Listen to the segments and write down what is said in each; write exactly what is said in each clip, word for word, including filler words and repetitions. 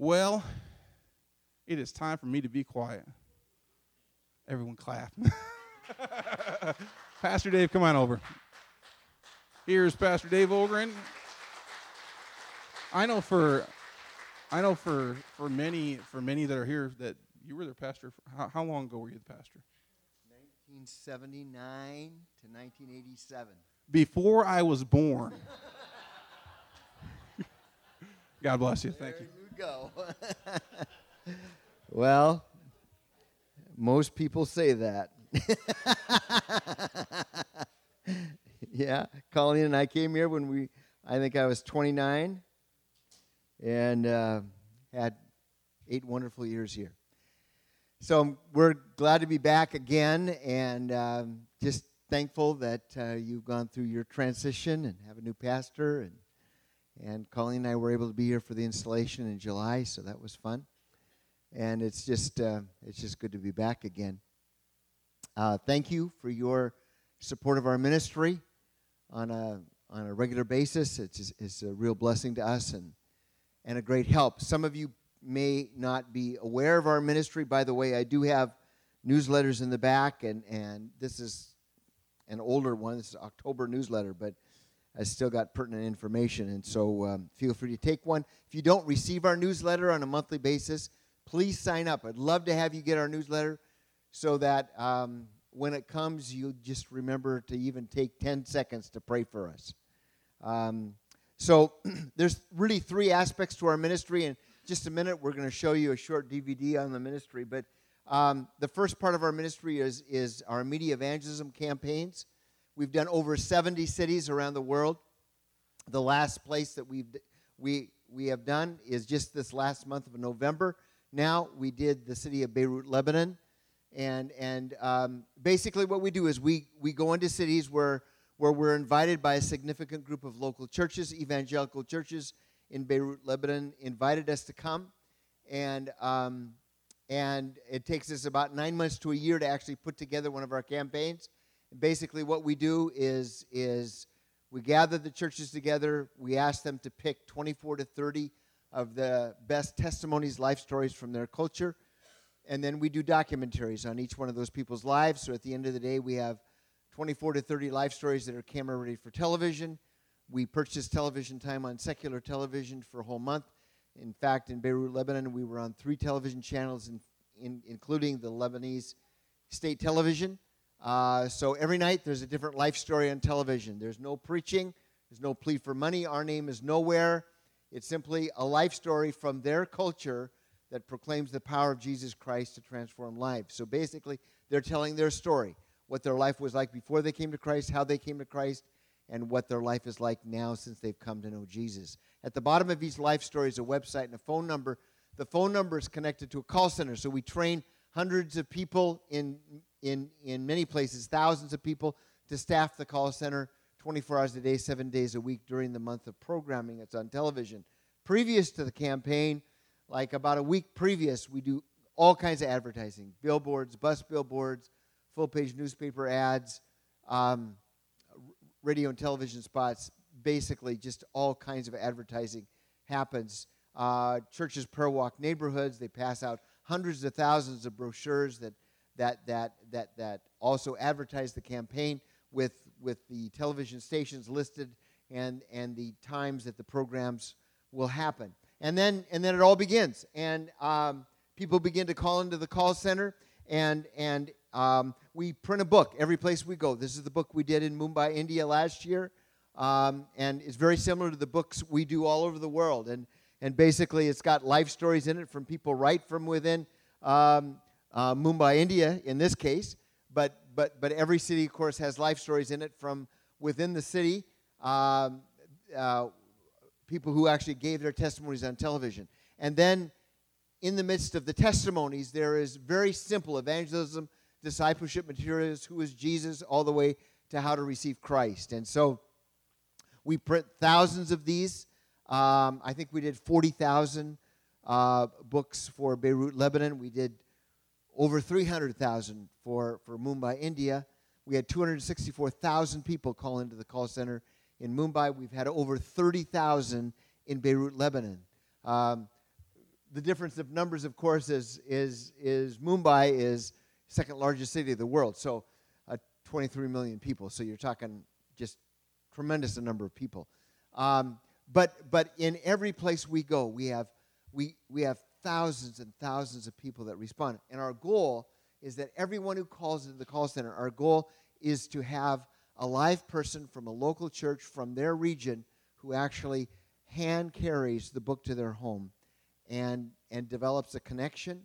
well, it is time for me to be quiet. Everyone clap. Pastor Dave, come on over. Here's Pastor Dave Olgren. I know for, I know for for many for many that are here that you were their pastor. For, how, how long ago were you the pastor? nineteen seventy-nine to nineteen eighty-seven. Before I was born. God bless you. Thank you. There you go. Well, most people say that. Yeah, Colleen and I came here when we, I think I was twenty-nine, and uh, had eight wonderful years here. So we're glad to be back again, and um, just thankful that uh, you've gone through your transition and have a new pastor, and and Colleen and I were able to be here for the installation in July, so that was fun, and it's just uh, it's just good to be back again. Uh, thank you for your support of our ministry on a on a regular basis. It's it's a real blessing to us and and a great help. Some of you may not be aware of our ministry. By the way, I do have newsletters in the back, and, and this is an older one. This is an October newsletter, but I still got pertinent information, and so um, feel free to take one. If you don't receive our newsletter on a monthly basis, please sign up. I'd love to have you get our newsletter so that um, when it comes, you just remember to even take ten seconds to pray for us. Um, so there's really three aspects to our ministry, and just a minute, we're going to show you a short D V D on the ministry, but um, the first part of our ministry is, is our media evangelism campaigns. We've done over seventy cities around the world. The last place that we've, we we have done is just this last month of November. Now we did the city of Beirut, Lebanon. And and um, basically what we do is we, we go into cities where, where we're invited by a significant group of local churches, evangelical churches in Beirut, Lebanon, invited us to come. And um, and it takes us about nine months to a year to actually put together one of our campaigns. And basically what we do is, is we gather the churches together. We ask them to pick twenty-four to thirty of the best testimonies, life stories from their culture. And then we do documentaries on each one of those people's lives. So at the end of the day, we have twenty-four to thirty life stories that are camera ready for television. We purchased television time on secular television for a whole month. In fact, in Beirut, Lebanon, we were on three television channels, in, in, including the Lebanese state television. Uh, so every night there's a different life story on television. There's no preaching. There's no plea for money. Our name is nowhere. It's simply a life story from their culture that proclaims the power of Jesus Christ to transform lives. So basically, they're telling their story, what their life was like before they came to Christ, how they came to Christ, and what their life is like now since they've come to know Jesus. At the bottom of each life story is a website and a phone number. The phone number is connected to a call center, so we train hundreds of people in in in many places, thousands of people, to staff the call center twenty-four hours a day, seven days a week during the month of programming that's on television. Previous to the campaign, like about a week previous, we do all kinds of advertising, billboards, bus billboards, full-page newspaper ads, um, radio and television spots. Basically, just all kinds of advertising happens. Uh, churches prayer walk neighborhoods. They pass out hundreds of thousands of brochures that that that that that also advertise the campaign with with the television stations listed and and the times that the programs will happen. And then and then it all begins, and um, people begin to call into the call center, and and um, we print a book every place we go. This is the book we did in Mumbai, India last year, um, and it's very similar to the books we do all over the world. And and basically, it's got life stories in it from people right from within um, uh, Mumbai, India, in this case. But but but every city, of course, has life stories in it from within the city. Um, uh, people who actually gave their testimonies on television. And then in the midst of the testimonies, there is very simple evangelism, discipleship materials, who is Jesus, all the way to how to receive Christ. And so we print thousands of these. Um, I think we did forty thousand uh, books for Beirut, Lebanon. We did over three hundred thousand for, for Mumbai, India. We had two hundred sixty-four thousand people call into the call center in Mumbai. We've had over thirty thousand in Beirut, Lebanon. Um, the difference of numbers, of course, is is is Mumbai is second largest city of the world, so uh, twenty-three million people. So you're talking just tremendous a number of people. Um, but but in every place we go, we have we we have thousands and thousands of people that respond. And our goal is that everyone who calls into the call center, our goal is to have a live person from a local church from their region who actually hand carries the book to their home and and develops a connection.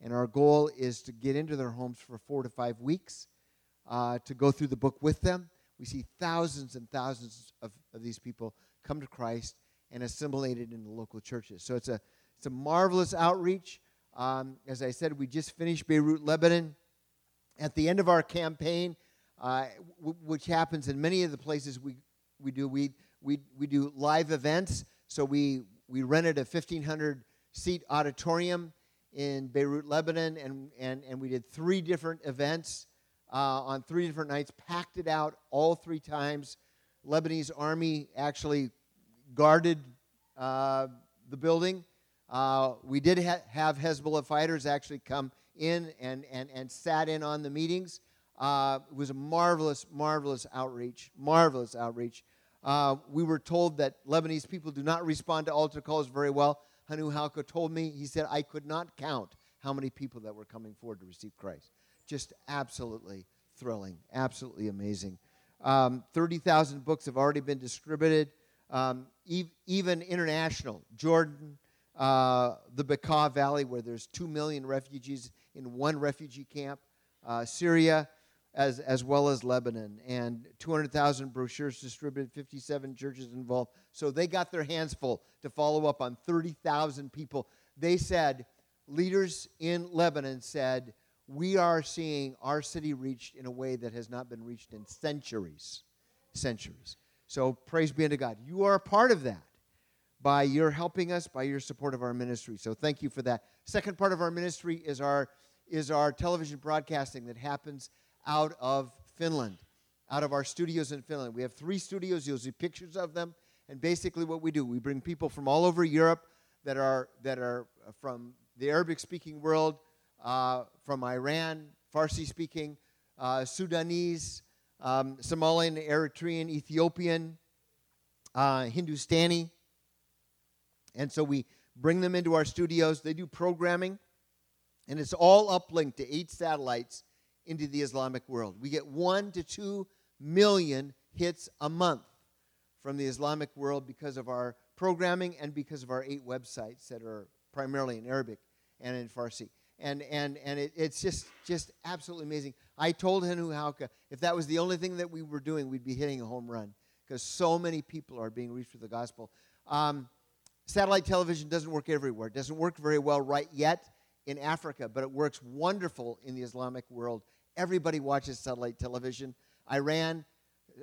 And our goal is to get into their homes for four to five weeks uh, to go through the book with them. We see thousands and thousands of, of these people come to Christ and assimilated in the local churches. So it's a it's a marvelous outreach. Um, as I said, we just finished Beirut, Lebanon. At the end of our campaign, uh, w- which happens in many of the places we we do, we we we do live events. So we we rented a fifteen hundred seat auditorium in Beirut, Lebanon, and and and we did three different events uh, on three different nights, packed it out all three times. Lebanese army actually guarded uh, the building. Uh, we did ha- have Hezbollah fighters actually come in and and and sat in on the meetings. Uh, it was a marvelous, marvelous outreach, marvelous outreach. Uh, we were told that Lebanese people do not respond to altar calls very well. Hannu Haukka told me, he said, I could not count how many people that were coming forward to receive Christ. Just absolutely thrilling, absolutely amazing. Um, thirty thousand books have already been distributed, um, e- even international. Jordan, uh, the Bekaa Valley, where there's two million refugees in one refugee camp, uh, Syria, as, as well as Lebanon. And two hundred thousand brochures distributed, fifty-seven churches involved. So they got their hands full to follow up on thirty thousand people. They said, leaders in Lebanon said, we are seeing our city reached in a way that has not been reached in centuries, centuries. So praise be unto God. You are a part of that by your helping us, by your support of our ministry. So thank you for that. Second part of our ministry is our is our television broadcasting that happens out of Finland, out of our studios in Finland. We have three studios. You'll see pictures of them. And basically what we do, we bring people from all over Europe that are that are from the Arabic-speaking world, Uh, from Iran, Farsi-speaking, uh, Sudanese, um, Somalian, Eritrean, Ethiopian, uh, Hindustani. And so we bring them into our studios. They do programming, and it's all uplinked to eight satellites into the Islamic world. We get one to two million hits a month from the Islamic world because of our programming and because of our eight websites that are primarily in Arabic and in Farsi. And and and it, it's just just absolutely amazing. I told Hannu Haukka, if that was the only thing that we were doing, we'd be hitting a home run because so many people are being reached with the gospel. Um, satellite television doesn't work everywhere. It doesn't work very well right yet in Africa, but it works wonderful in the Islamic world. Everybody watches satellite television. Iran,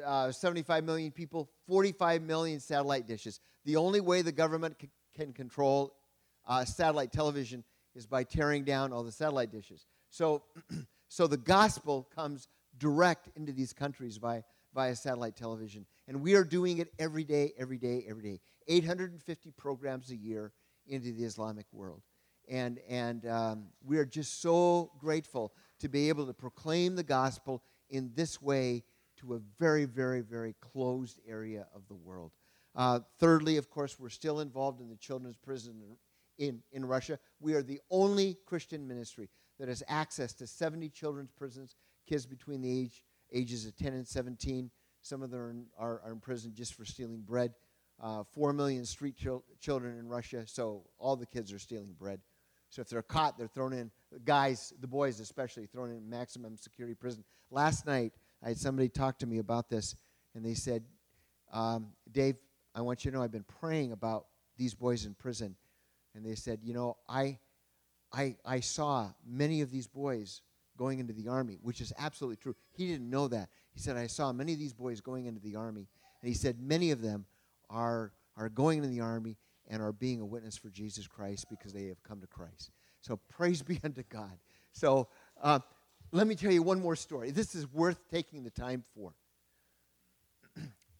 uh, seventy-five million people, forty-five million satellite dishes. The only way the government c- can control uh, satellite television is by tearing down all the satellite dishes. So so the gospel comes direct into these countries by, via satellite television. And we are doing it every day, every day, every day. eight hundred fifty programs a year into the Islamic world. And, and um, we are just so grateful to be able to proclaim the gospel in this way to a very, very, very closed area of the world. Uh, thirdly, of course, we're still involved in the children's prison In, in Russia. We are the only Christian ministry that has access to seventy children's prisons, kids between the age, ages of ten and seventeen. Some of them are in, are, are in prison just for stealing bread. Uh, Four million street chil- children in Russia, so all the kids are stealing bread. So if they're caught, they're thrown in, guys, the boys especially, thrown in maximum security prison. Last night, I had somebody talk to me about this, and they said, um, Dave, I want you to know I've been praying about these boys in prison. And they said, you know, I, I, I saw many of these boys going into the army, which is absolutely true. He didn't know that. He said, I saw many of these boys going into the army. And he said, many of them are, are going into the army and are being a witness for Jesus Christ because they have come to Christ. So praise be unto God. So uh, let me tell you one more story. This is worth taking the time for.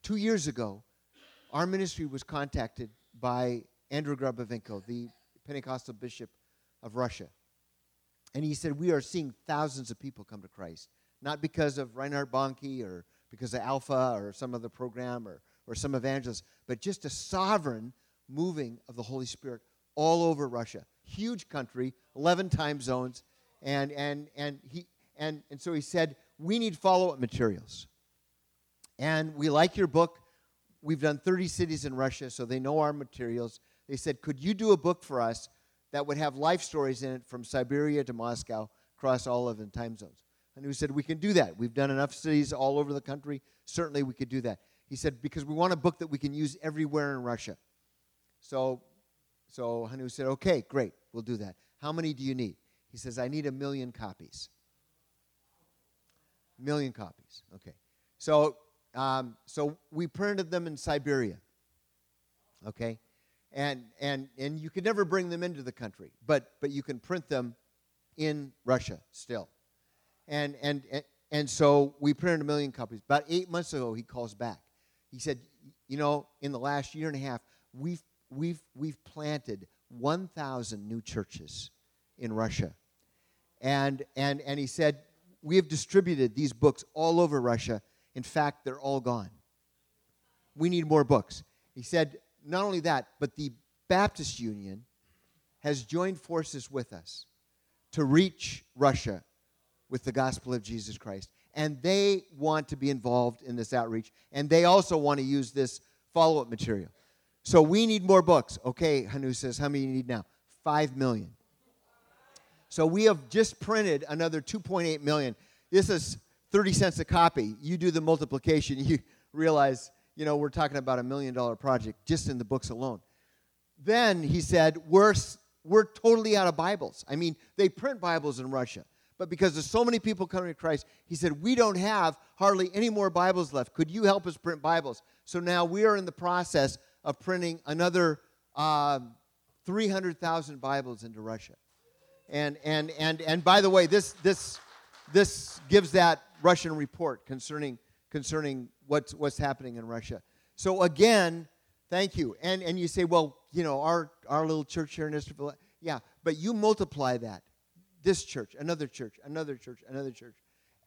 Two years ago, our ministry was contacted by Andrew Grabovinko, the Pentecostal bishop of Russia. And he said, we are seeing thousands of people come to Christ, not because of Reinhard Bonnke or because of Alpha or some other program or, or some evangelist, but just a sovereign moving of the Holy Spirit all over Russia. Huge country, eleven time zones, and and and he and and so he said, we need follow-up materials. And we like your book. We've done thirty cities in Russia, so they know our materials. They said, could you do a book for us that would have life stories in it from Siberia to Moscow, across all of the time zones? And we said, we can do that. We've done enough cities all over the country. Certainly we could do that. He said, because we want a book that we can use everywhere in Russia. So, so Hannu said, okay, great, we'll do that. How many do you need? He says, I need a million copies. A million copies, okay. So, um, so we printed them in Siberia, okay? And and and you could never bring them into the country, but but you can print them in Russia still. And and and, and so we printed a million copies. About eight months ago, he calls back. He said, you know, in the last year and a half, we've we've we've planted one thousand new churches in Russia, and and and he said we have distributed these books all over Russia. In fact, they're all gone. We need more books. He said. Not only that, but the Baptist Union has joined forces with us to reach Russia with the gospel of Jesus Christ. And they want to be involved in this outreach. And they also want to use this follow-up material. So we need more books. Okay, Hannu says, how many do you need now? Five million. So we have just printed another two point eight million. This is thirty cents a copy. You do the multiplication, you realize... You know, we're talking about a million-dollar project just in the books alone. Then he said, we're, we're totally out of Bibles. I mean, they print Bibles in Russia. But because there's so many people coming to Christ, he said, we don't have hardly any more Bibles left. Could you help us print Bibles? So now we are in the process of printing another uh, three hundred thousand Bibles into Russia. And and and and by the way, this this this gives that Russian report concerning concerning what's what's happening in Russia. So again, thank you. And and you say, well, you know, our, our little church here in Esterville, yeah, but you multiply that. This church, another church, another church, another church,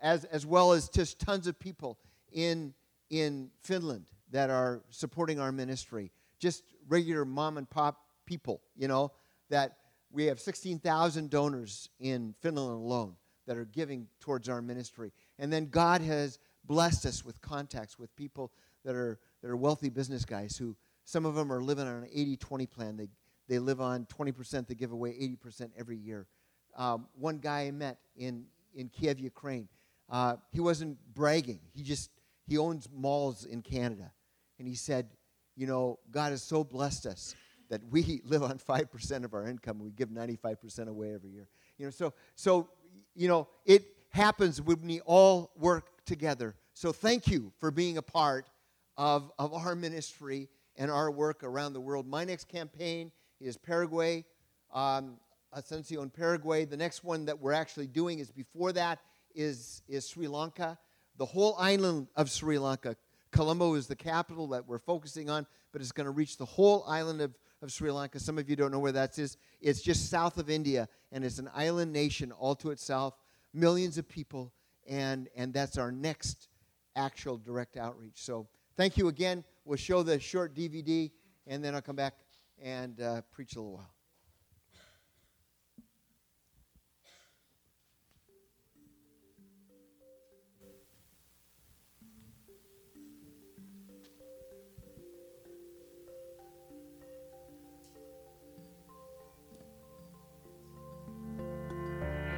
as as well as just tons of people in in Finland that are supporting our ministry, just regular mom and pop people, you know, that we have sixteen thousand donors in Finland alone that are giving towards our ministry. And then God has blessed us with contacts with people that are that are wealthy business guys who, some of them are living on an eighty twenty plan. They they live on twenty percent, they give away eighty percent every year. Um, one guy I met in, in Kiev, Ukraine, uh, he wasn't bragging. He just, he owns malls in Canada. And he said, you know, God has so blessed us that we live on five percent of our income. We give ninety-five percent away every year. You know, so, so you know, it happens when we all work together. So thank you for being a part of, of our ministry and our work around the world. My next campaign is Paraguay, um, Asunción, Paraguay. The next one that we're actually doing is before that is, is Sri Lanka. The whole island of Sri Lanka. Colombo is the capital that we're focusing on, but it's going to reach the whole island of, of Sri Lanka. Some of you don't know where that is. It's just south of India, and it's an island nation all to itself. Millions of people. And and that's our next actual direct outreach. So thank you again. We'll show the short D V D, and then I'll come back and uh, preach a little while.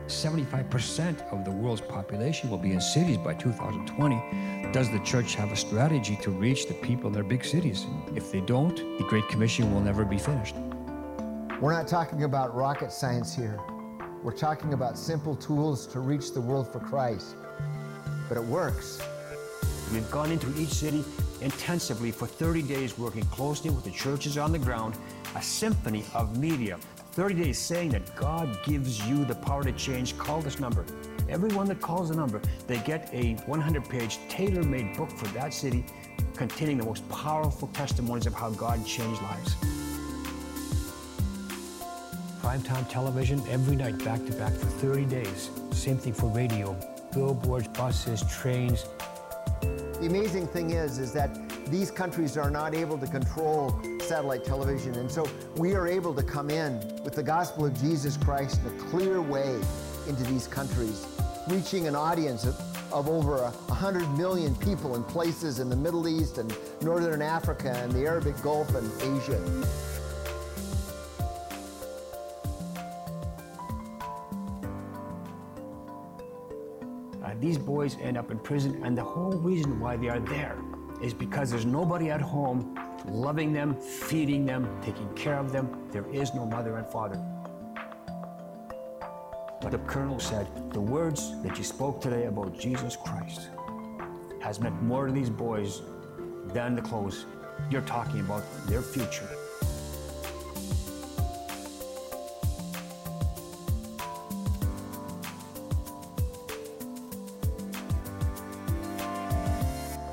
seventy-five percent of the world's population will be in cities by two thousand twenty. Does the church have a strategy to reach the people in their big cities? If they don't, the Great Commission will never be finished. We're not talking about rocket science here. We're talking about simple tools to reach the world for Christ. But it works. We've gone into each city intensively for thirty days, working closely with the churches on the ground, a symphony of media. thirty days saying that God gives you the power to change. Call this number. Everyone that calls the number, they get a one hundred page tailor-made book for that city containing the most powerful testimonies of how God changed lives. primetime television every night, back to back for thirty days. Same thing for radio, billboards, buses, trains. The amazing thing is, is that these countries are not able to control satellite television, and so we are able to come in with the gospel of Jesus Christ in a clear way into these countries, reaching an audience of, of over one hundred million people in places in the Middle East and Northern Africa and the Arabic Gulf and Asia. Uh, these boys end up in prison, and the whole reason why they are there is because there's nobody at home loving them, feeding them, taking care of them. There is no mother and father. But the colonel said, the words that you spoke today about Jesus Christ has meant more to these boys than the clothes. You're talking about their future.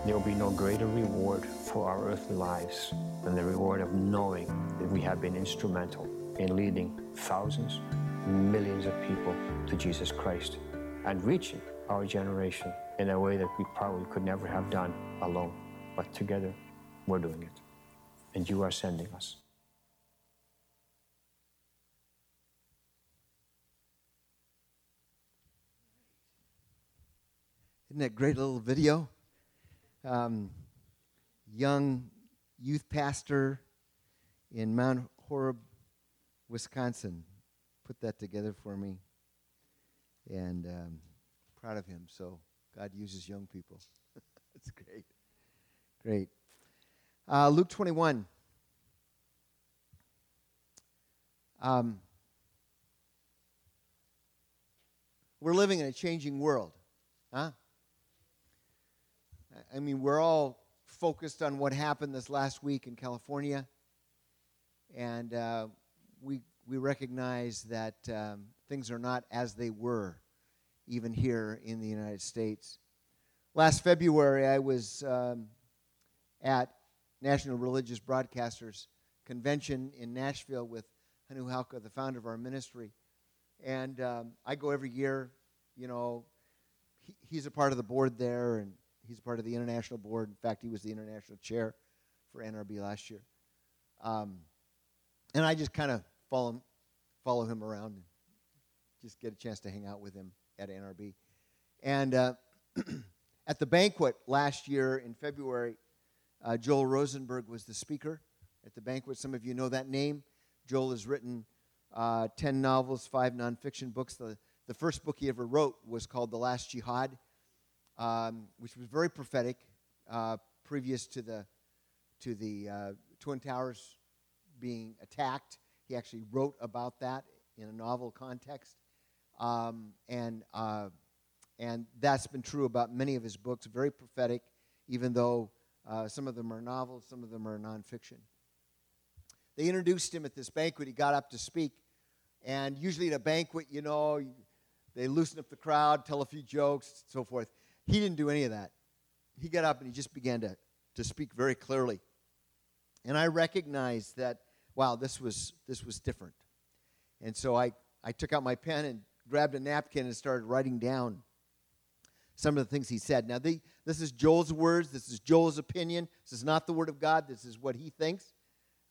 There will be no greater reward for our earthly lives than the reward of knowing that we have been instrumental in leading thousands, millions of people to Jesus Christ and reaching our generation in a way that we probably could never have done alone. But together, we're doing it, and you are sending us. Isn't that a great little video? Um, young youth pastor in Mount Horeb, Wisconsin, put that together for me, and um, proud of him. So God uses young people. That's great. Great. Uh, Luke twenty-one. Um, we're living in a changing world, huh? I mean, we're all focused on what happened this last week in California, and uh, we we recognize that um, things are not as they were, even here in the United States. Last February, I was um, at National Religious Broadcasters Convention in Nashville with Hannu Haukka, the founder of our ministry, and um, I go every year. You know, he, he's a part of the board there, and he's part of the international board. In fact, he was the international chair for N R B last year. Um, and I just kind of follow, follow him around and just get a chance to hang out with him at N R B. And uh, at the banquet last year in February, uh, Joel Rosenberg was the speaker at the banquet. Some of you know that name. Joel has written uh, ten novels, five nonfiction books. The, the first book he ever wrote was called The Last Jihad, Um, which was very prophetic, uh, previous to the to the uh, Twin Towers being attacked. He actually wrote about that in a novel context, um, and uh, and that's been true about many of his books. Very prophetic, even though uh, some of them are novels, some of them are nonfiction. They introduced him at this banquet. He got up to speak, and usually at a banquet, you know, they loosen up the crowd, tell a few jokes, so forth. He didn't do any of that. He got up and he just began to, to speak very clearly. And I recognized that, wow, this was this was different. And so I, I took out my pen and grabbed a napkin and started writing down some of the things he said. Now, the, this is Joel's words. This is Joel's opinion. This is not the Word of God. This is what he thinks.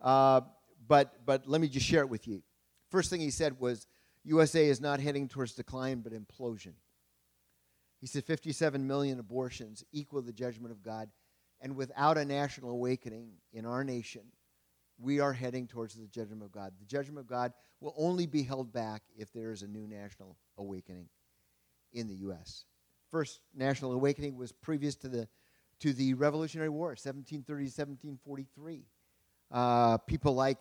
Uh, but but let me just share it with you. First thing he said was, U S A is not heading towards decline but implosion. He said fifty-seven million abortions equal the judgment of God, and without a national awakening in our nation, we are heading towards the judgment of God. The judgment of God will only be held back if there is a new national awakening in the U S First national awakening was previous to the to the Revolutionary War, seventeen thirty to seventeen forty-three. Uh, people like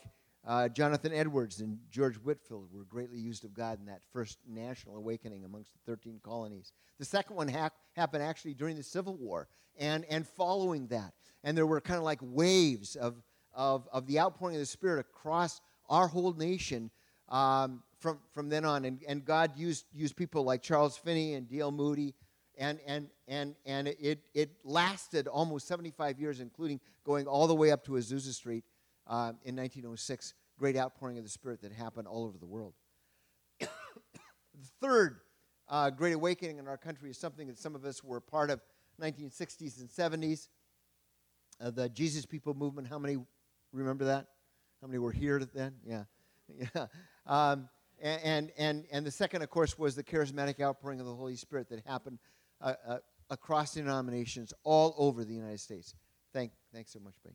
uh, Jonathan Edwards and George Whitefield were greatly used of God in that first national awakening amongst the thirteen colonies. The second one ha- happened actually during the Civil War and, and following that. And there were kind of like waves of, of, of the outpouring of the Spirit across our whole nation um, from, from then on. And, and God used used people like Charles Finney and D L Moody, and, and, and, and it, it lasted almost seventy-five years, including going all the way up to Azusa Street uh, in nineteen oh six. great outpouring of the Spirit that happened all over the world. The third uh, great awakening in our country is something that some of us were part of nineteen sixties and seventies, uh, the Jesus People movement. How many remember that? How many were here then? Yeah. yeah. Um, and, and, and the second, of course, was the charismatic outpouring of the Holy Spirit that happened uh, uh, across denominations all over the United States. Thank, thanks so much, Bing.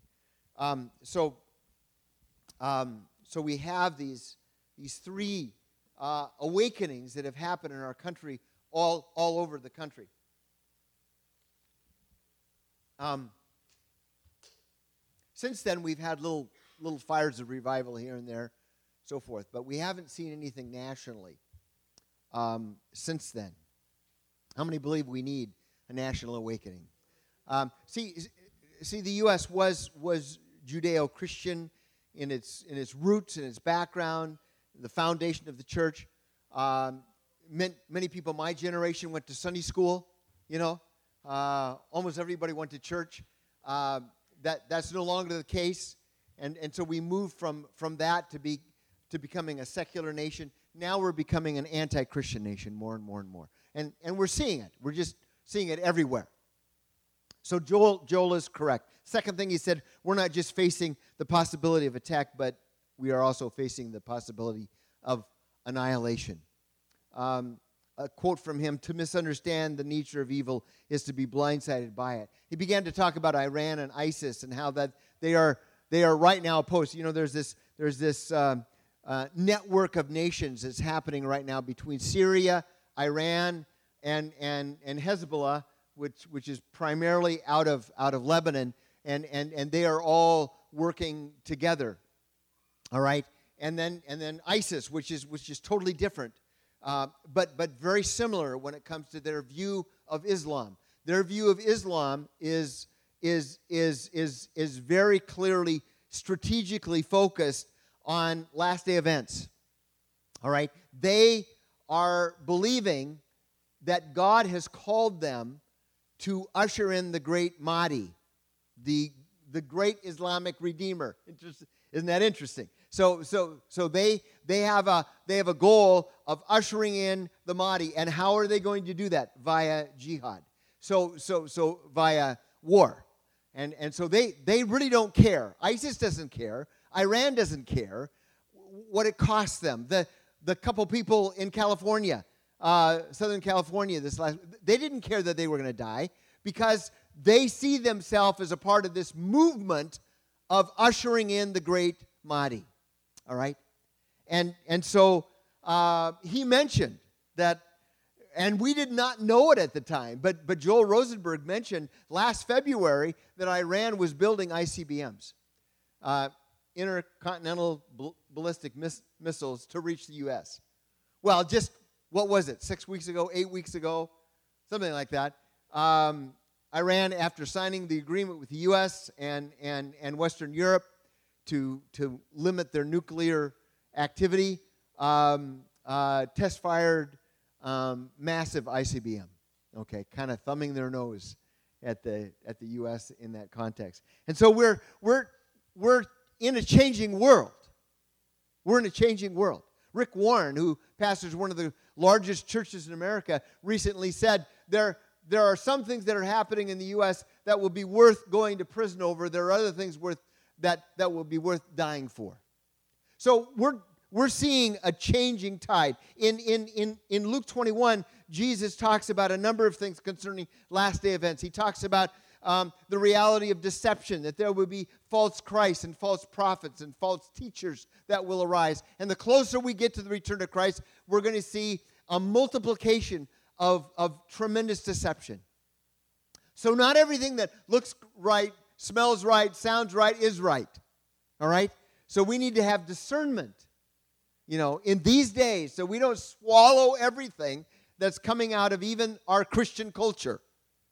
Um, so, um, so we have these these three uh, awakenings that have happened in our country, all all over the country. Um, since then, we've had little little fires of revival here and there, so forth, but we haven't seen anything nationally um, since then. How many believe we need a national awakening? Um, see, see, the U S was was Judeo-Christian in its in its roots, in its background, the foundation of the church. Um, meant many people my generation went to Sunday school. You know, uh, almost everybody went to church. Uh, that that's no longer the case, and and so we moved from from that to be to becoming a secular nation. Now we're becoming an anti-Christian nation more and more and more, and and we're seeing it. We're just seeing it everywhere. So Joel, Joel is correct. Second thing he said, we're not just facing the possibility of attack, but we are also facing the possibility of annihilation. Um, a quote from him, to misunderstand the nature of evil is to be blindsided by it. He began to talk about Iran and ISIS and how that they are they are right now opposed. You know, there's this, there's this um, uh, network of nations that's happening right now between Syria, Iran, and and, and Hezbollah, which which is primarily out of out of Lebanon, and and and they are all working together, all right. And then and then ISIS, which is which is totally different, uh, but but very similar when it comes to their view of Islam. Their view of Islam is is is is is very clearly strategically focused on last day events, all right. They are believing that God has called them to usher in the great Mahdi, the the great Islamic Redeemer. Interest, isn't that interesting? So so so they they have a they have a goal of ushering in the Mahdi, and how are they going to do that? Via jihad. So so so via war, and and so they they really don't care. ISIS doesn't care. Iran doesn't care what it costs them. The the couple people in California. Uh, Southern California, this last, they didn't care that they were going to die because they see themselves as a part of this movement of ushering in the great Mahdi, all right? And and so uh, he mentioned that, and we did not know it at the time, but, but Joel Rosenberg mentioned last February that Iran was building I C B Ms, uh, intercontinental bl- ballistic mis- missiles, to reach the U S. Well, just... What was it, six weeks ago, eight weeks ago, something like that. Um, Iran, after signing the agreement with the U S and and, and Western Europe to, to limit their nuclear activity, um, uh, test-fired um, massive I C B M, okay, kind of thumbing their nose at the at the U S in that context. And so we're we're we're in a changing world. We're in a changing world. Rick Warren, who pastors one of the largest churches in America, recently said there, there are some things that are happening in the U S that will be worth going to prison over. There are other things worth that, that will be worth dying for. So we're we're seeing a changing tide. In, in, in, in Luke twenty-one, Jesus talks about a number of things concerning last day events. He talks about um, the reality of deception, that there will be false Christs and false prophets and false teachers that will arise. And the closer we get to the return of Christ, we're going to see a multiplication of, of tremendous deception. So not everything that looks right, smells right, sounds right, is right. All right? So we need to have discernment, you know, in these days, so we don't swallow everything that's coming out of even our Christian culture.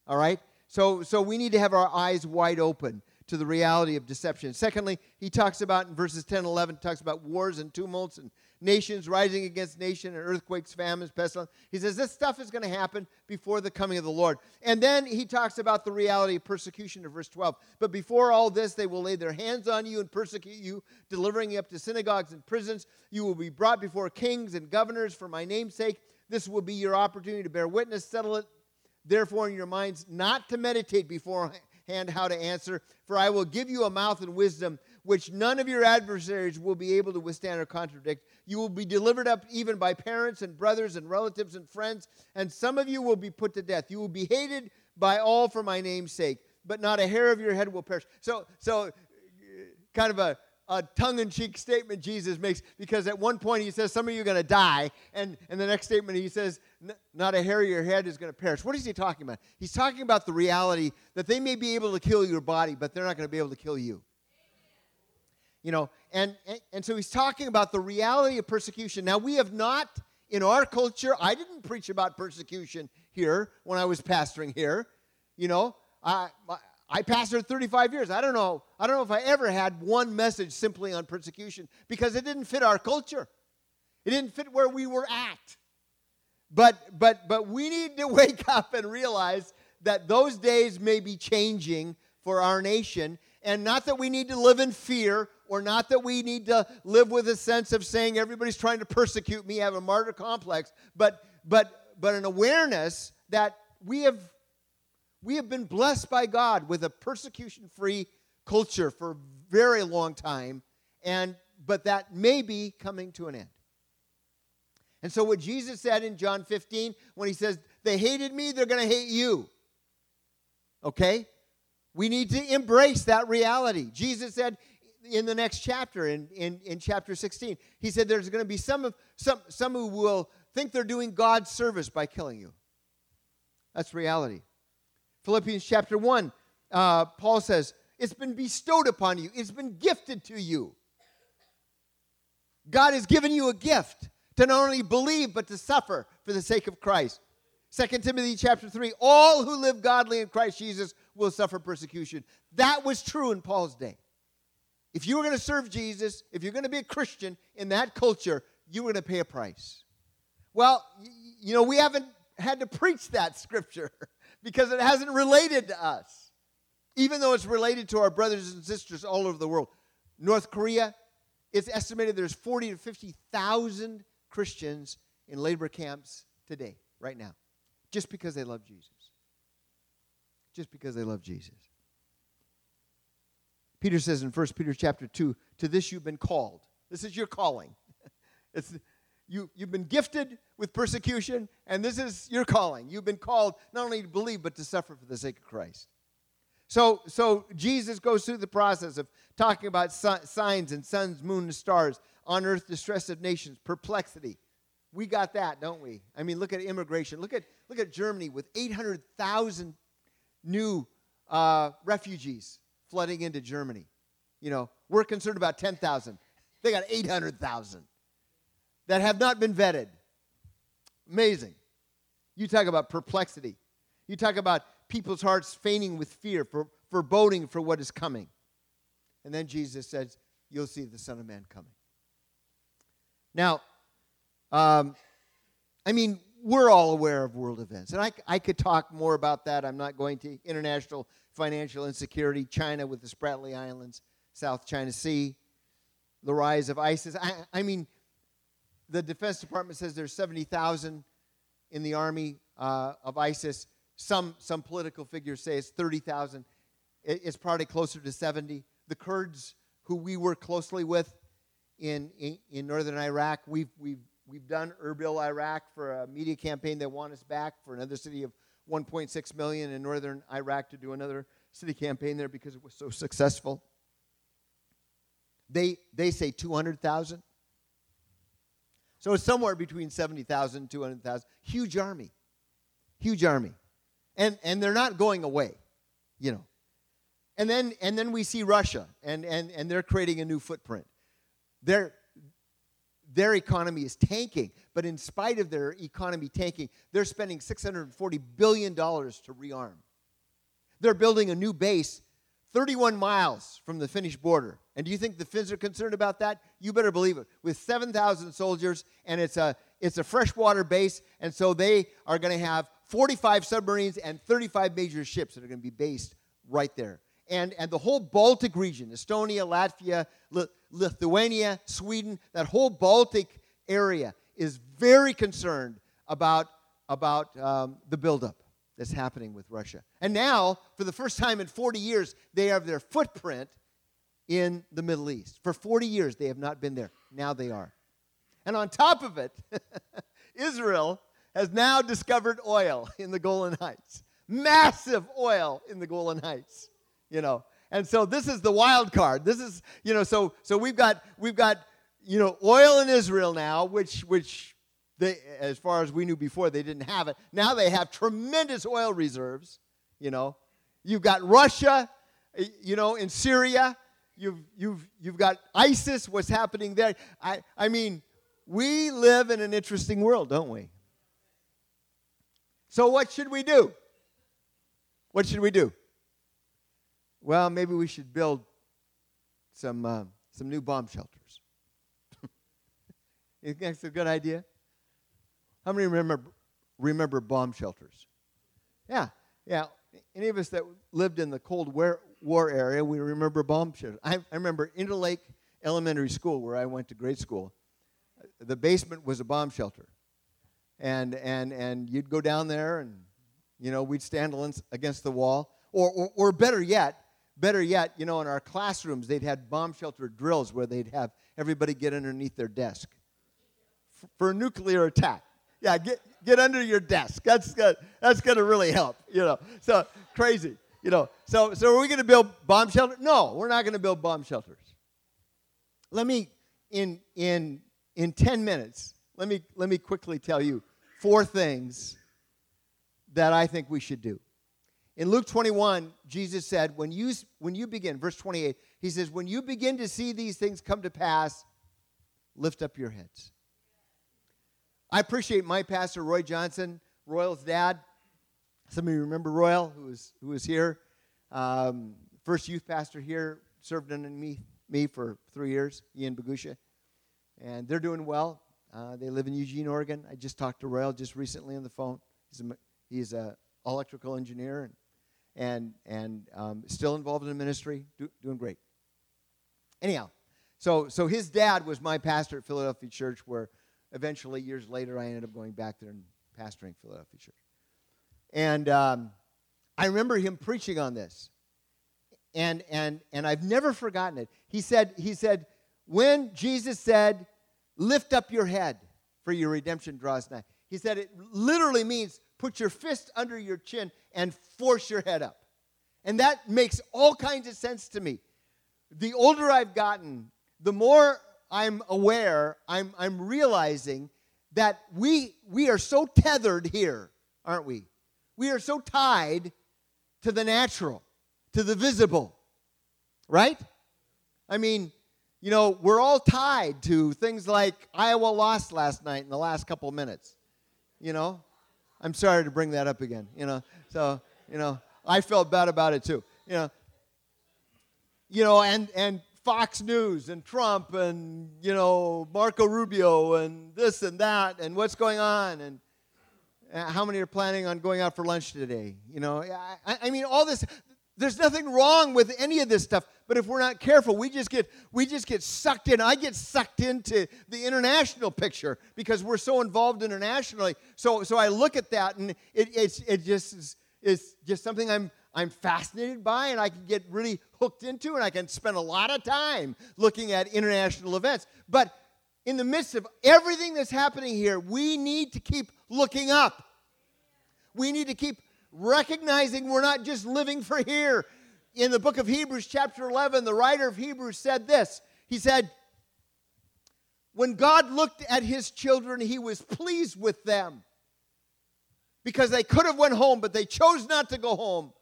All right? So, so we need to have our eyes wide open to the reality of deception. Secondly, he talks about, in verses ten and eleven, talks about wars and tumults and nations rising against nation, and earthquakes, famines, pestilence. He says this stuff is going to happen before the coming of the Lord. And then he talks about the reality of persecution in verse twelve. But before all this, they will lay their hands on you and persecute you, delivering you up to synagogues and prisons. You will be brought before kings and governors for my name's sake. This will be your opportunity to bear witness. Settle it, therefore, in your minds, not to meditate beforehand how to answer. For I will give you a mouth and wisdom which none of your adversaries will be able to withstand or contradict. You will be delivered up even by parents and brothers and relatives and friends, and some of you will be put to death. You will be hated by all for my name's sake, but not a hair of your head will perish. So, so kind of a a tongue-in-cheek statement Jesus makes, because at one point he says, some of you are going to die, and, and the next statement he says, not a hair of your head is going to perish. What is he talking about? He's talking about the reality that they may be able to kill your body, but they're not going to be able to kill you. Amen. You know, and, and, and so he's talking about the reality of persecution. Now, we have not, in our culture, I didn't preach about persecution here when I was pastoring here. You know, I... I I pastored thirty-five years. I don't know. I don't know if I ever had one message simply on persecution, because it didn't fit our culture. It didn't fit where we were at. But but but we need to wake up and realize that those days may be changing for our nation, and not that we need to live in fear, or not that we need to live with a sense of saying everybody's trying to persecute me, have a martyr complex, but but but an awareness that we have We have been blessed by God with a persecution-free culture for a very long time, and but that may be coming to an end. And so what Jesus said in John fifteen, when he says, they hated me, they're going to hate you. Okay? We need to embrace that reality. Jesus said in the next chapter, in, in, in chapter sixteen, he said there's going to be some of some some who will think they're doing God's service by killing you. That's reality. Philippians chapter one, uh, Paul says, it's been bestowed upon you. It's been gifted to you. God has given you a gift to not only believe, but to suffer for the sake of Christ. Second Timothy chapter three, all who live godly in Christ Jesus will suffer persecution. That was true in Paul's day. If you were going to serve Jesus, if you're going to be a Christian in that culture, you were going to pay a price. Well, you know, we haven't had to preach that scripture, because it hasn't related to us, even though it's related to our brothers and sisters all over the world. North Korea, it's estimated there's forty to fifty thousand Christians in labor camps today, right now, just because they love Jesus. Just because they love Jesus. Peter says in First Peter chapter two, to this you've been called. This is your calling. It's You, you've been gifted with persecution, and this is your calling. You've been called not only to believe, but to suffer for the sake of Christ. So, so Jesus goes through the process of talking about sun, signs and suns, moon, and stars, on earth, distress of nations, perplexity. We got that, don't we? I mean, look at immigration. Look at look at Germany with eight hundred thousand new uh, refugees flooding into Germany. You know, we're concerned about ten thousand. They got eight hundred thousand. That have not been vetted. Amazing. You talk about perplexity. You talk about people's hearts fainting with fear, for foreboding for what is coming. And then Jesus says, you'll see the Son of Man coming. Now, um, I mean, we're all aware of world events. And I, I could talk more about that. I'm not going to. International financial insecurity, China with the Spratly Islands, South China Sea, the rise of ISIS. I, I mean... The Defense Department says there's seventy thousand in the army uh, of ISIS. Some some political figures say it's thirty thousand. It's probably closer to seventy. The Kurds, who we work closely with in in, in northern Iraq, we've we've we've done Erbil, Iraq, for a media campaign. They want us back for another city of one point six million in northern Iraq to do another city campaign there because it was so successful. They they say two hundred thousand. So it's somewhere between seventy thousand and two hundred thousand. Huge army. Huge army. And and they're not going away, you know. And then and then we see Russia, and and, and they're creating a new footprint. Their their economy is tanking, but in spite of their economy tanking, they're spending six hundred forty billion dollars to rearm. They're building a new base thirty-one miles from the Finnish border. And do you think the Finns are concerned about that? You better believe it. With seven thousand soldiers, and it's a it's a freshwater base, and so they are going to have forty-five submarines and thirty-five major ships that are going to be based right there. And and the whole Baltic region, Estonia, Latvia, Li- Lithuania, Sweden, that whole Baltic area is very concerned about, about um, the buildup that's happening with Russia. And now, for the first time in forty years, they have their footprint in the Middle East. For forty years, they have not been there. Now they are. And on top of it, Israel has now discovered oil in the Golan Heights. Massive oil in the Golan Heights, you know. And so this is the wild card. This is, you know, so so we've got we've got, you know, oil in Israel now, which which they, as far as we knew before, they didn't have it. Now they have tremendous oil reserves, you know. You've got Russia, you know, in Syria. You've you've you've got ISIS, what's happening there. I I mean, we live in an interesting world, don't we? So what should we do? What should we do? Well, maybe we should build some uh, some new bomb shelters. You think that's a good idea? How many remember remember bomb shelters? Yeah, yeah. Any of us that lived in the Cold War War area, we remember bomb shelters. I, I remember Interlake Elementary School, where I went to grade school. The basement was a bomb shelter, and and and you'd go down there, and you know we'd stand against the wall, or or, or better yet, better yet, you know, in our classrooms they'd had bomb shelter drills where they'd have everybody get underneath their desk F- for a nuclear attack. Yeah, get get under your desk. That's good. That's gonna really help. You know, so crazy. You know, so so are we going to build bomb shelters? No, we're not going to build bomb shelters. Let me, in in in ten minutes, let me let me quickly tell you four things that I think we should do. In Luke twenty-one, Jesus said, "When you when you begin," verse twenty-eight, he says, "When you begin to see these things come to pass, lift up your heads." I appreciate my pastor, Roy Johnson, Royal's dad. Some of you remember Royal, who was who was here, um, first youth pastor here, served under me me for three years, Ian Bagusha, and they're doing well. Uh, they live in Eugene, Oregon. I just talked to Royal just recently on the phone. He's a, he's a electrical engineer and and and um, still involved in the ministry, do, doing great. Anyhow, so so his dad was my pastor at Philadelphia Church, where eventually years later I ended up going back there and pastoring Philadelphia Church. And um, I remember him preaching on this, and and and I've never forgotten it. He said he said when Jesus said, "Lift up your head, for your redemption draws nigh," he said it literally means put your fist under your chin and force your head up, and that makes all kinds of sense to me. The older I've gotten, the more I'm aware, I'm I'm realizing that we we are so tethered here, aren't we? We are so tied to the natural, to the visible, right? I mean, you know, we're all tied to things like Iowa lost last night in the last couple of minutes, you know? I'm sorry to bring that up again, you know? So, you know, I felt bad about it too, you know? You know, and, and Fox News and Trump and, you know, Marco Rubio and this and that and what's going on and how many are planning on going out for lunch today? You know, I, I mean, all this. There's nothing wrong with any of this stuff, but if we're not careful, we just get we just get sucked in. I get sucked into the international picture because we're so involved internationally. So, so I look at that, and it it's it just is it's just something I'm I'm fascinated by, and I can get really hooked into, and I can spend a lot of time looking at international events. But in the midst of everything that's happening here, we need to keep looking up. We need to keep recognizing we're not just living for here. In the book of Hebrews, chapter eleven, the writer of Hebrews said this. He said, "When God looked at his children, he was pleased with them because they could have went home, but they chose not to go home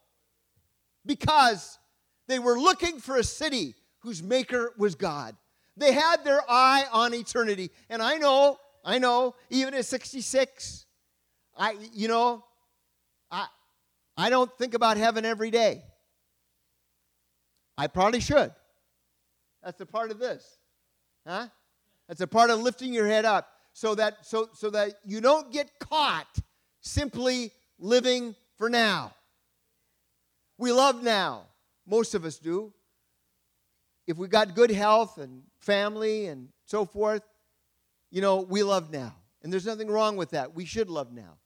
because they were looking for a city whose maker was God." They had their eye on eternity. And I know, I know, even at sixty-six, I, you know, I I don't think about heaven every day. I probably should. That's a part of this. Huh? That's a part of lifting your head up so that so so that you don't get caught simply living for now. We love now. Most of us do. If we got good health and family and so forth, you know, we love now. And there's nothing wrong with that. We should love now.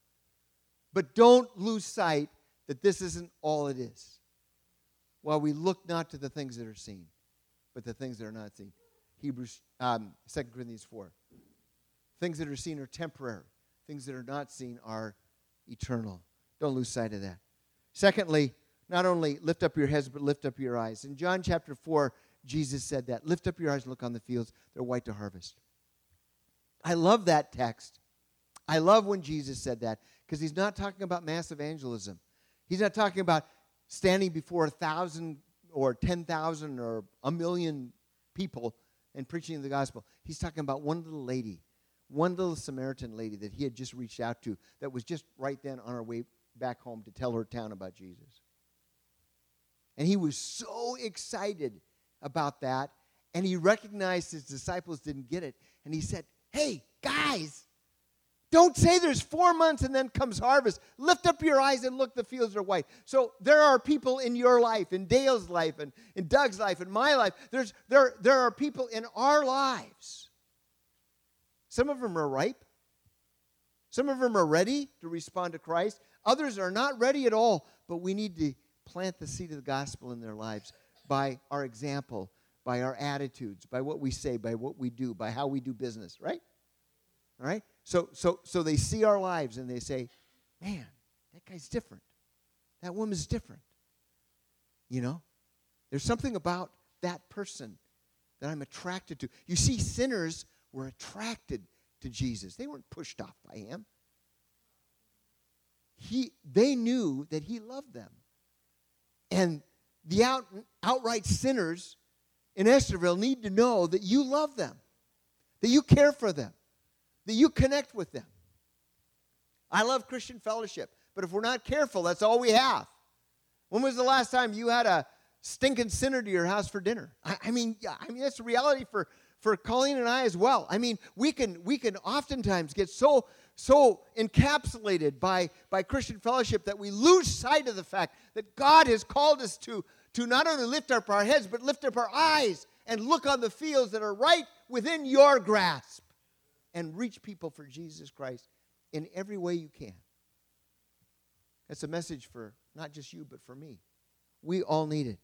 But don't lose sight that this isn't all it is. While we look not to the things that are seen, but the things that are not seen. Hebrews, um, Second Corinthians four. Things that are seen are temporary. Things that are not seen are eternal. Don't lose sight of that. Secondly, not only lift up your heads, but lift up your eyes. In John chapter four, Jesus said that. Lift up your eyes and look on the fields. They're white to harvest. I love that text. I love when Jesus said that because he's not talking about mass evangelism. He's not talking about standing before a thousand or ten thousand or a million people and preaching the gospel. He's talking about one little lady, one little Samaritan lady that he had just reached out to that was just right then on her way back home to tell her town about Jesus. And he was so excited about that, and he recognized his disciples didn't get it, and he said, hey, guys, don't say there's four months and then comes harvest. Lift up your eyes and look, the fields are white. So there are people in your life, in Dale's life, and in Doug's life, in my life. There's, there, there are people in our lives. Some of them are ripe. Some of them are ready to respond to Christ. Others are not ready at all, but we need to plant the seed of the gospel in their lives by our example, by our attitudes, by what we say, by what we do, by how we do business, right? All right? So so, so they see our lives and they say, man, that guy's different. That woman's different. You know? There's something about that person that I'm attracted to. You see, sinners were attracted to Jesus. They weren't pushed off by him. He, they knew that he loved them. And the out, outright sinners in Estherville need to know that you love them, that you care for them, that you connect with them. I love Christian fellowship, but if we're not careful, that's all we have. When was the last time you had a stinking sinner to your house for dinner? I, I mean, yeah, I mean that's the reality for, for Colleen and I as well. I mean, we can we can oftentimes get so so encapsulated by, by Christian fellowship that we lose sight of the fact that God has called us to to not only lift up our heads, but lift up our eyes and look on the fields that are right within your grasp and reach people for Jesus Christ in every way you can. That's a message for not just you, but for me. We all need it.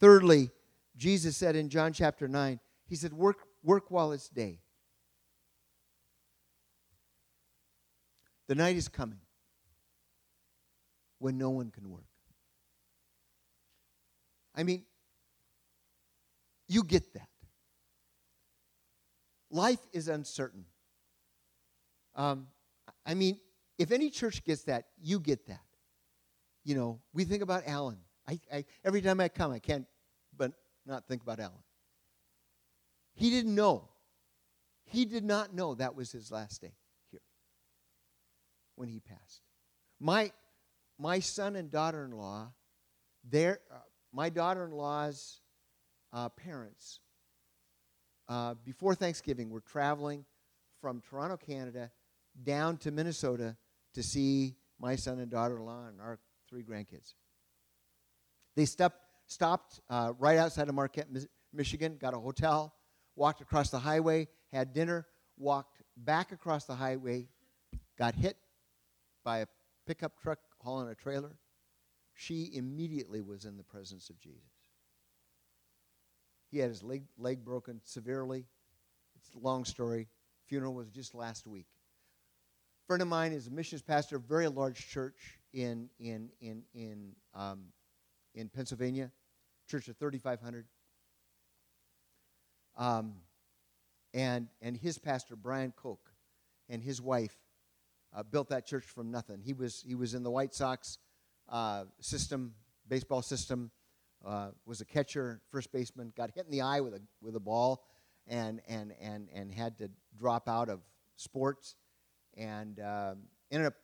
Thirdly, Jesus said in John chapter nine, he said, work, work while it's day. The night is coming when no one can work. I mean, you get that. Life is uncertain. Um, I mean, if any church gets that, you get that. You know, we think about Alan. I, I, every time I come, I can't but not think about Alan. He didn't know. He did not know that was his last day here when he passed. My, my son and daughter-in-law, their... Uh, My daughter-in-law's uh, parents, uh, before Thanksgiving, were traveling from Toronto, Canada, down to Minnesota to see my son and daughter-in-law and our three grandkids. They stepped, stopped uh, right outside of Marquette, Michigan, got a hotel, walked across the highway, had dinner, walked back across the highway, got hit by a pickup truck hauling a trailer. She immediately was in the presence of Jesus. He had his leg, leg broken severely. It's a long story. Funeral was just last week. A friend of mine is a missions pastor of a very large church in in in in um, in Pennsylvania, church of thirty-five hundred. Um, and and his pastor Brian Koch and his wife uh, built that church from nothing. He was he was in the White Sox. Uh, system, baseball system, uh, was a catcher, first baseman, got hit in the eye with a with a ball, and and and and had to drop out of sports, and uh, ended up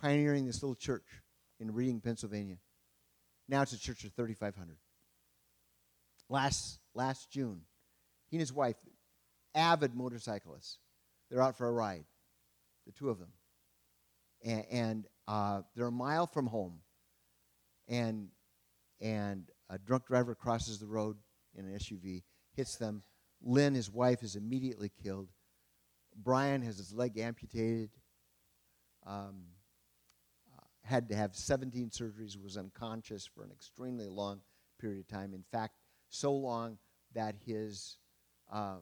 pioneering this little church in Reading, Pennsylvania. Now it's a church of thirty-five hundred. last last June. He and his wife, avid motorcyclists, they're out for a ride, the two of them. And, and uh, they're a mile from home, and and a drunk driver crosses the road in an S U V, hits them. Lynn, his wife, is immediately killed. Brian has his leg amputated, um, uh, had to have seventeen surgeries, was unconscious for an extremely long period of time. In fact, so long that his um,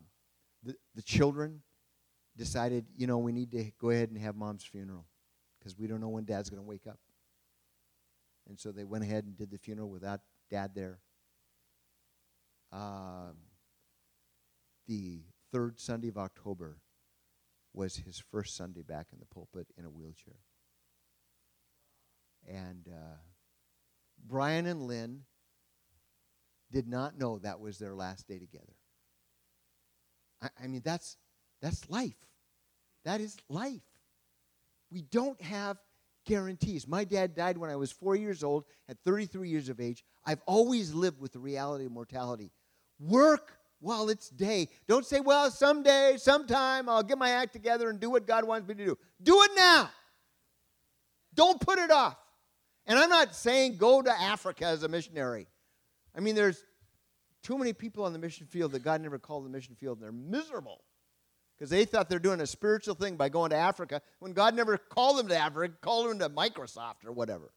the, the children decided, you know, we need to go ahead and have Mom's funeral because we don't know when Dad's going to wake up. And so they went ahead and did the funeral without Dad there. Uh, the third Sunday of October was his first Sunday back in the pulpit in a wheelchair. And uh, Brian and Lynn did not know that was their last day together. I, I mean, that's that's life. That is life. We don't have guarantees. My dad died when I was four years old. At thirty-three years of age, I've always lived with the reality of mortality. Work while it's day. Don't say, well, someday, sometime, I'll get my act together and do what God wants me to do. Do it now. Don't put it off. And I'm not saying go to Africa as a missionary. I mean, there's too many people on the mission field that God never called the mission field, and they're miserable because they thought they're doing a spiritual thing by going to Africa when God never called them to Africa, called them to Microsoft or whatever.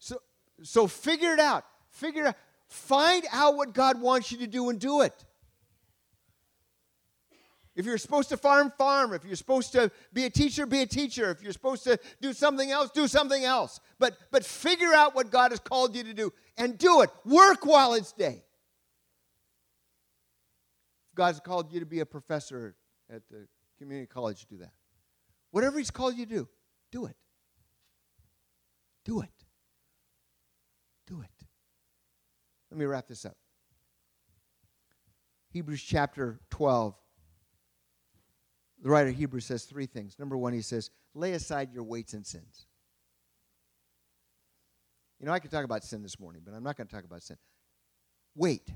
So, so figure it out. Figure it out. Find out what God wants you to do and do it. If you're supposed to farm, farm. If you're supposed to be a teacher, be a teacher. If you're supposed to do something else, do something else. But, but figure out what God has called you to do and do it. Work while it's day. If God's called you to be a professor at the community college, do that. Whatever He's called you to do, do it. Do it. Do it. Let me wrap this up. Hebrews chapter twelve. The writer of Hebrews says three things. Number one, he says, lay aside your weights and sins. You know, I could talk about sin this morning, but I'm not going to talk about sin. Weight.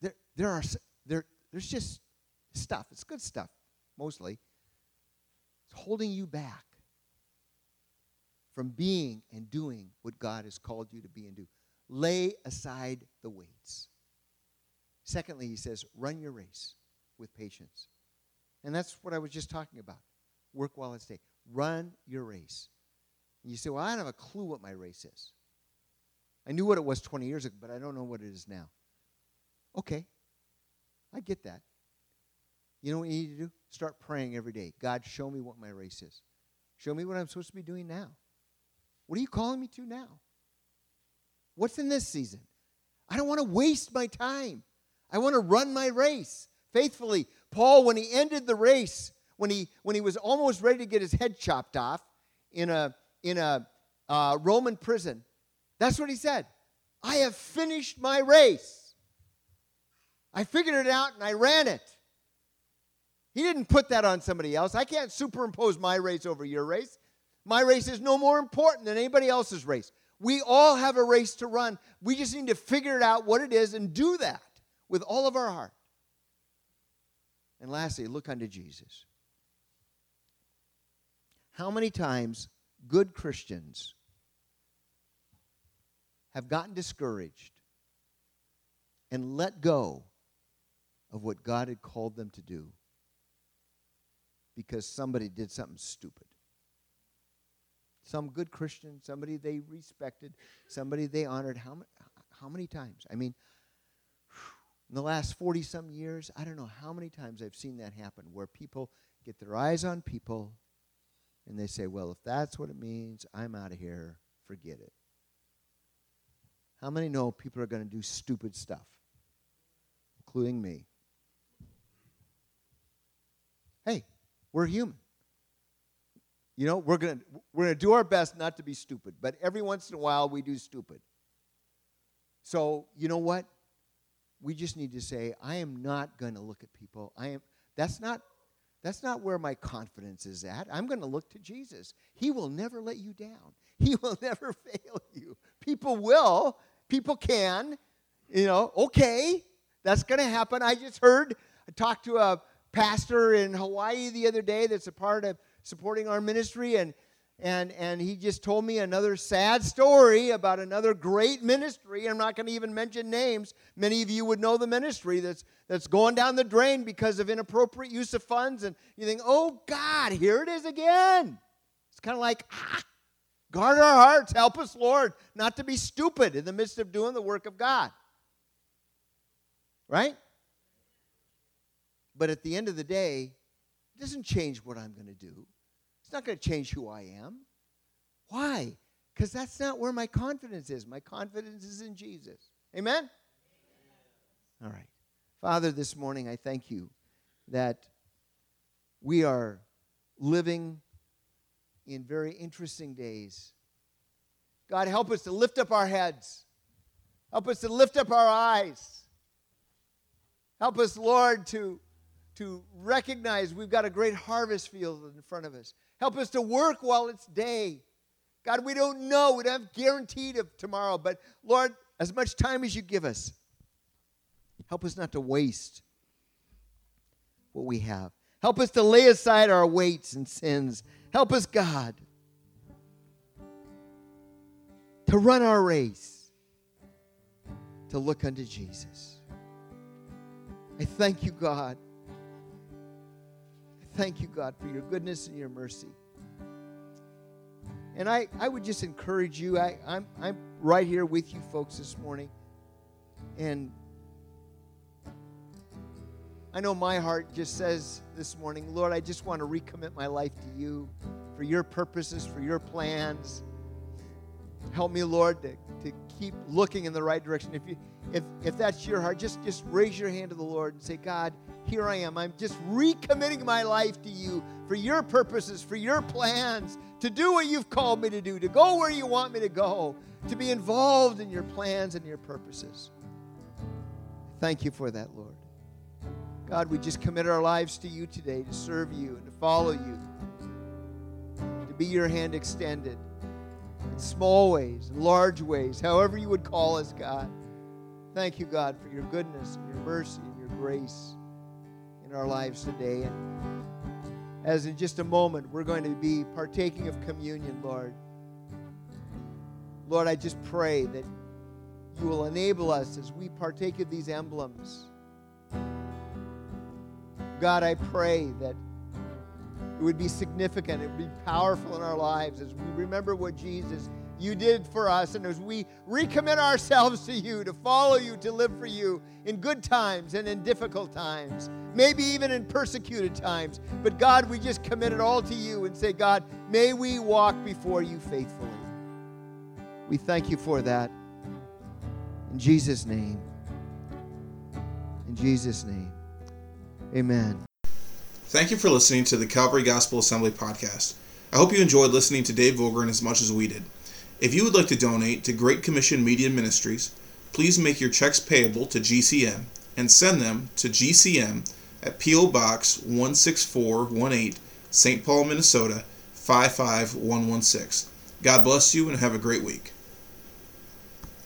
There, there are, there, there's just stuff. It's good stuff, mostly. It's holding you back from being and doing what God has called you to be and do. Lay aside the weights. Secondly, he says, run your race with patience. And that's what I was just talking about. Work while it's day. Run your race. And you say, well, I don't have a clue what my race is. I knew what it was twenty years ago, but I don't know what it is now. Okay. I get that. You know what you need to do? Start praying every day. God, show me what my race is. Show me what I'm supposed to be doing now. What are you calling me to now? What's in this season? I don't want to waste my time. I want to run my race faithfully. Paul, when he ended the race, when he when he was almost ready to get his head chopped off in a in a uh, Roman prison, that's what he said. I have finished my race. I figured it out and I ran it. He didn't put that on somebody else. I can't superimpose my race over your race. My race is no more important than anybody else's race. We all have a race to run. We just need to figure out what it is and do that with all of our heart. And lastly, look unto Jesus. How many times good Christians have gotten discouraged and let go of what God had called them to do because somebody did something stupid? Some good Christian, somebody they respected, somebody they honored. How, how many times? I mean, in the last forty-some years, I don't know how many times I've seen that happen, where people get their eyes on people, and they say, well, if that's what it means, I'm out of here. Forget it. How many know people are going to do stupid stuff, including me? Hey, we're human. You know, we're going to we're going to do our best not to be stupid, but every once in a while we do stupid. So, you know what? We just need to say, I am not going to look at people. I am that's not that's not where my confidence is at. I'm going to look to Jesus. He will never let you down. He will never fail you. People will, people can, you know, okay, that's going to happen. I just heard, I talked to a pastor in Hawaii the other day that's a part of supporting our ministry, and and and he just told me another sad story about another great ministry. I'm not going to even mention names. Many of you would know the ministry that's that's going down the drain because of inappropriate use of funds, and you think, oh, God, here it is again. It's kind of like, ah, guard our hearts, help us, Lord, not to be stupid in the midst of doing the work of God. Right? But at the end of the day, it doesn't change what I'm going to do. It's not going to change who I am. Why? Because that's not where my confidence is. My confidence is in Jesus. Amen? Amen? All right. Father, this morning I thank you that we are living in very interesting days. God, help us to lift up our heads. Help us to lift up our eyes. Help us, Lord, to, to recognize we've got a great harvest field in front of us. Help us to work while it's day. God, we don't know. We don't have guaranteed of tomorrow. But, Lord, as much time as you give us, help us not to waste what we have. Help us to lay aside our weights and sins. Help us, God, to run our race, to look unto Jesus. I thank you, God. I thank you, God, for your goodness and your mercy. And I, I would just encourage you. I, I'm, I'm right here with you folks this morning. And I know my heart just says this morning, Lord, I just want to recommit my life to you for your purposes, for your plans. Help me, Lord, to, to keep looking in the right direction. If you If if that's your heart, just, just raise your hand to the Lord and say, God, here I am. I'm just recommitting my life to you for your purposes, for your plans, to do what you've called me to do, to go where you want me to go, to be involved in your plans and your purposes. Thank you for that, Lord. God, we just commit our lives to you today to serve you and to follow you, to be your hand extended in small ways, in large ways, however you would call us, God. Thank you, God, for your goodness and your mercy and your grace in our lives today. And as in just a moment, we're going to be partaking of communion, Lord. Lord, I just pray that you will enable us as we partake of these emblems. God, I pray that it would be significant, it would be powerful in our lives as we remember what Jesus you did for us, and as we recommit ourselves to you, to follow you, to live for you in good times and in difficult times, maybe even in persecuted times. But God, we just commit it all to you and say, God, may we walk before you faithfully. We thank you for that. In Jesus' name. In Jesus' name. Amen. Thank you for listening to the Calvary Gospel Assembly podcast. I hope you enjoyed listening to Dave Olgren as much as we did. If you would like to donate to Great Commission Media Ministries, please make your checks payable to G C M and send them to G C M at P O. Box one six four one eight, Saint Paul, Minnesota five five one one six. God bless you and have a great week.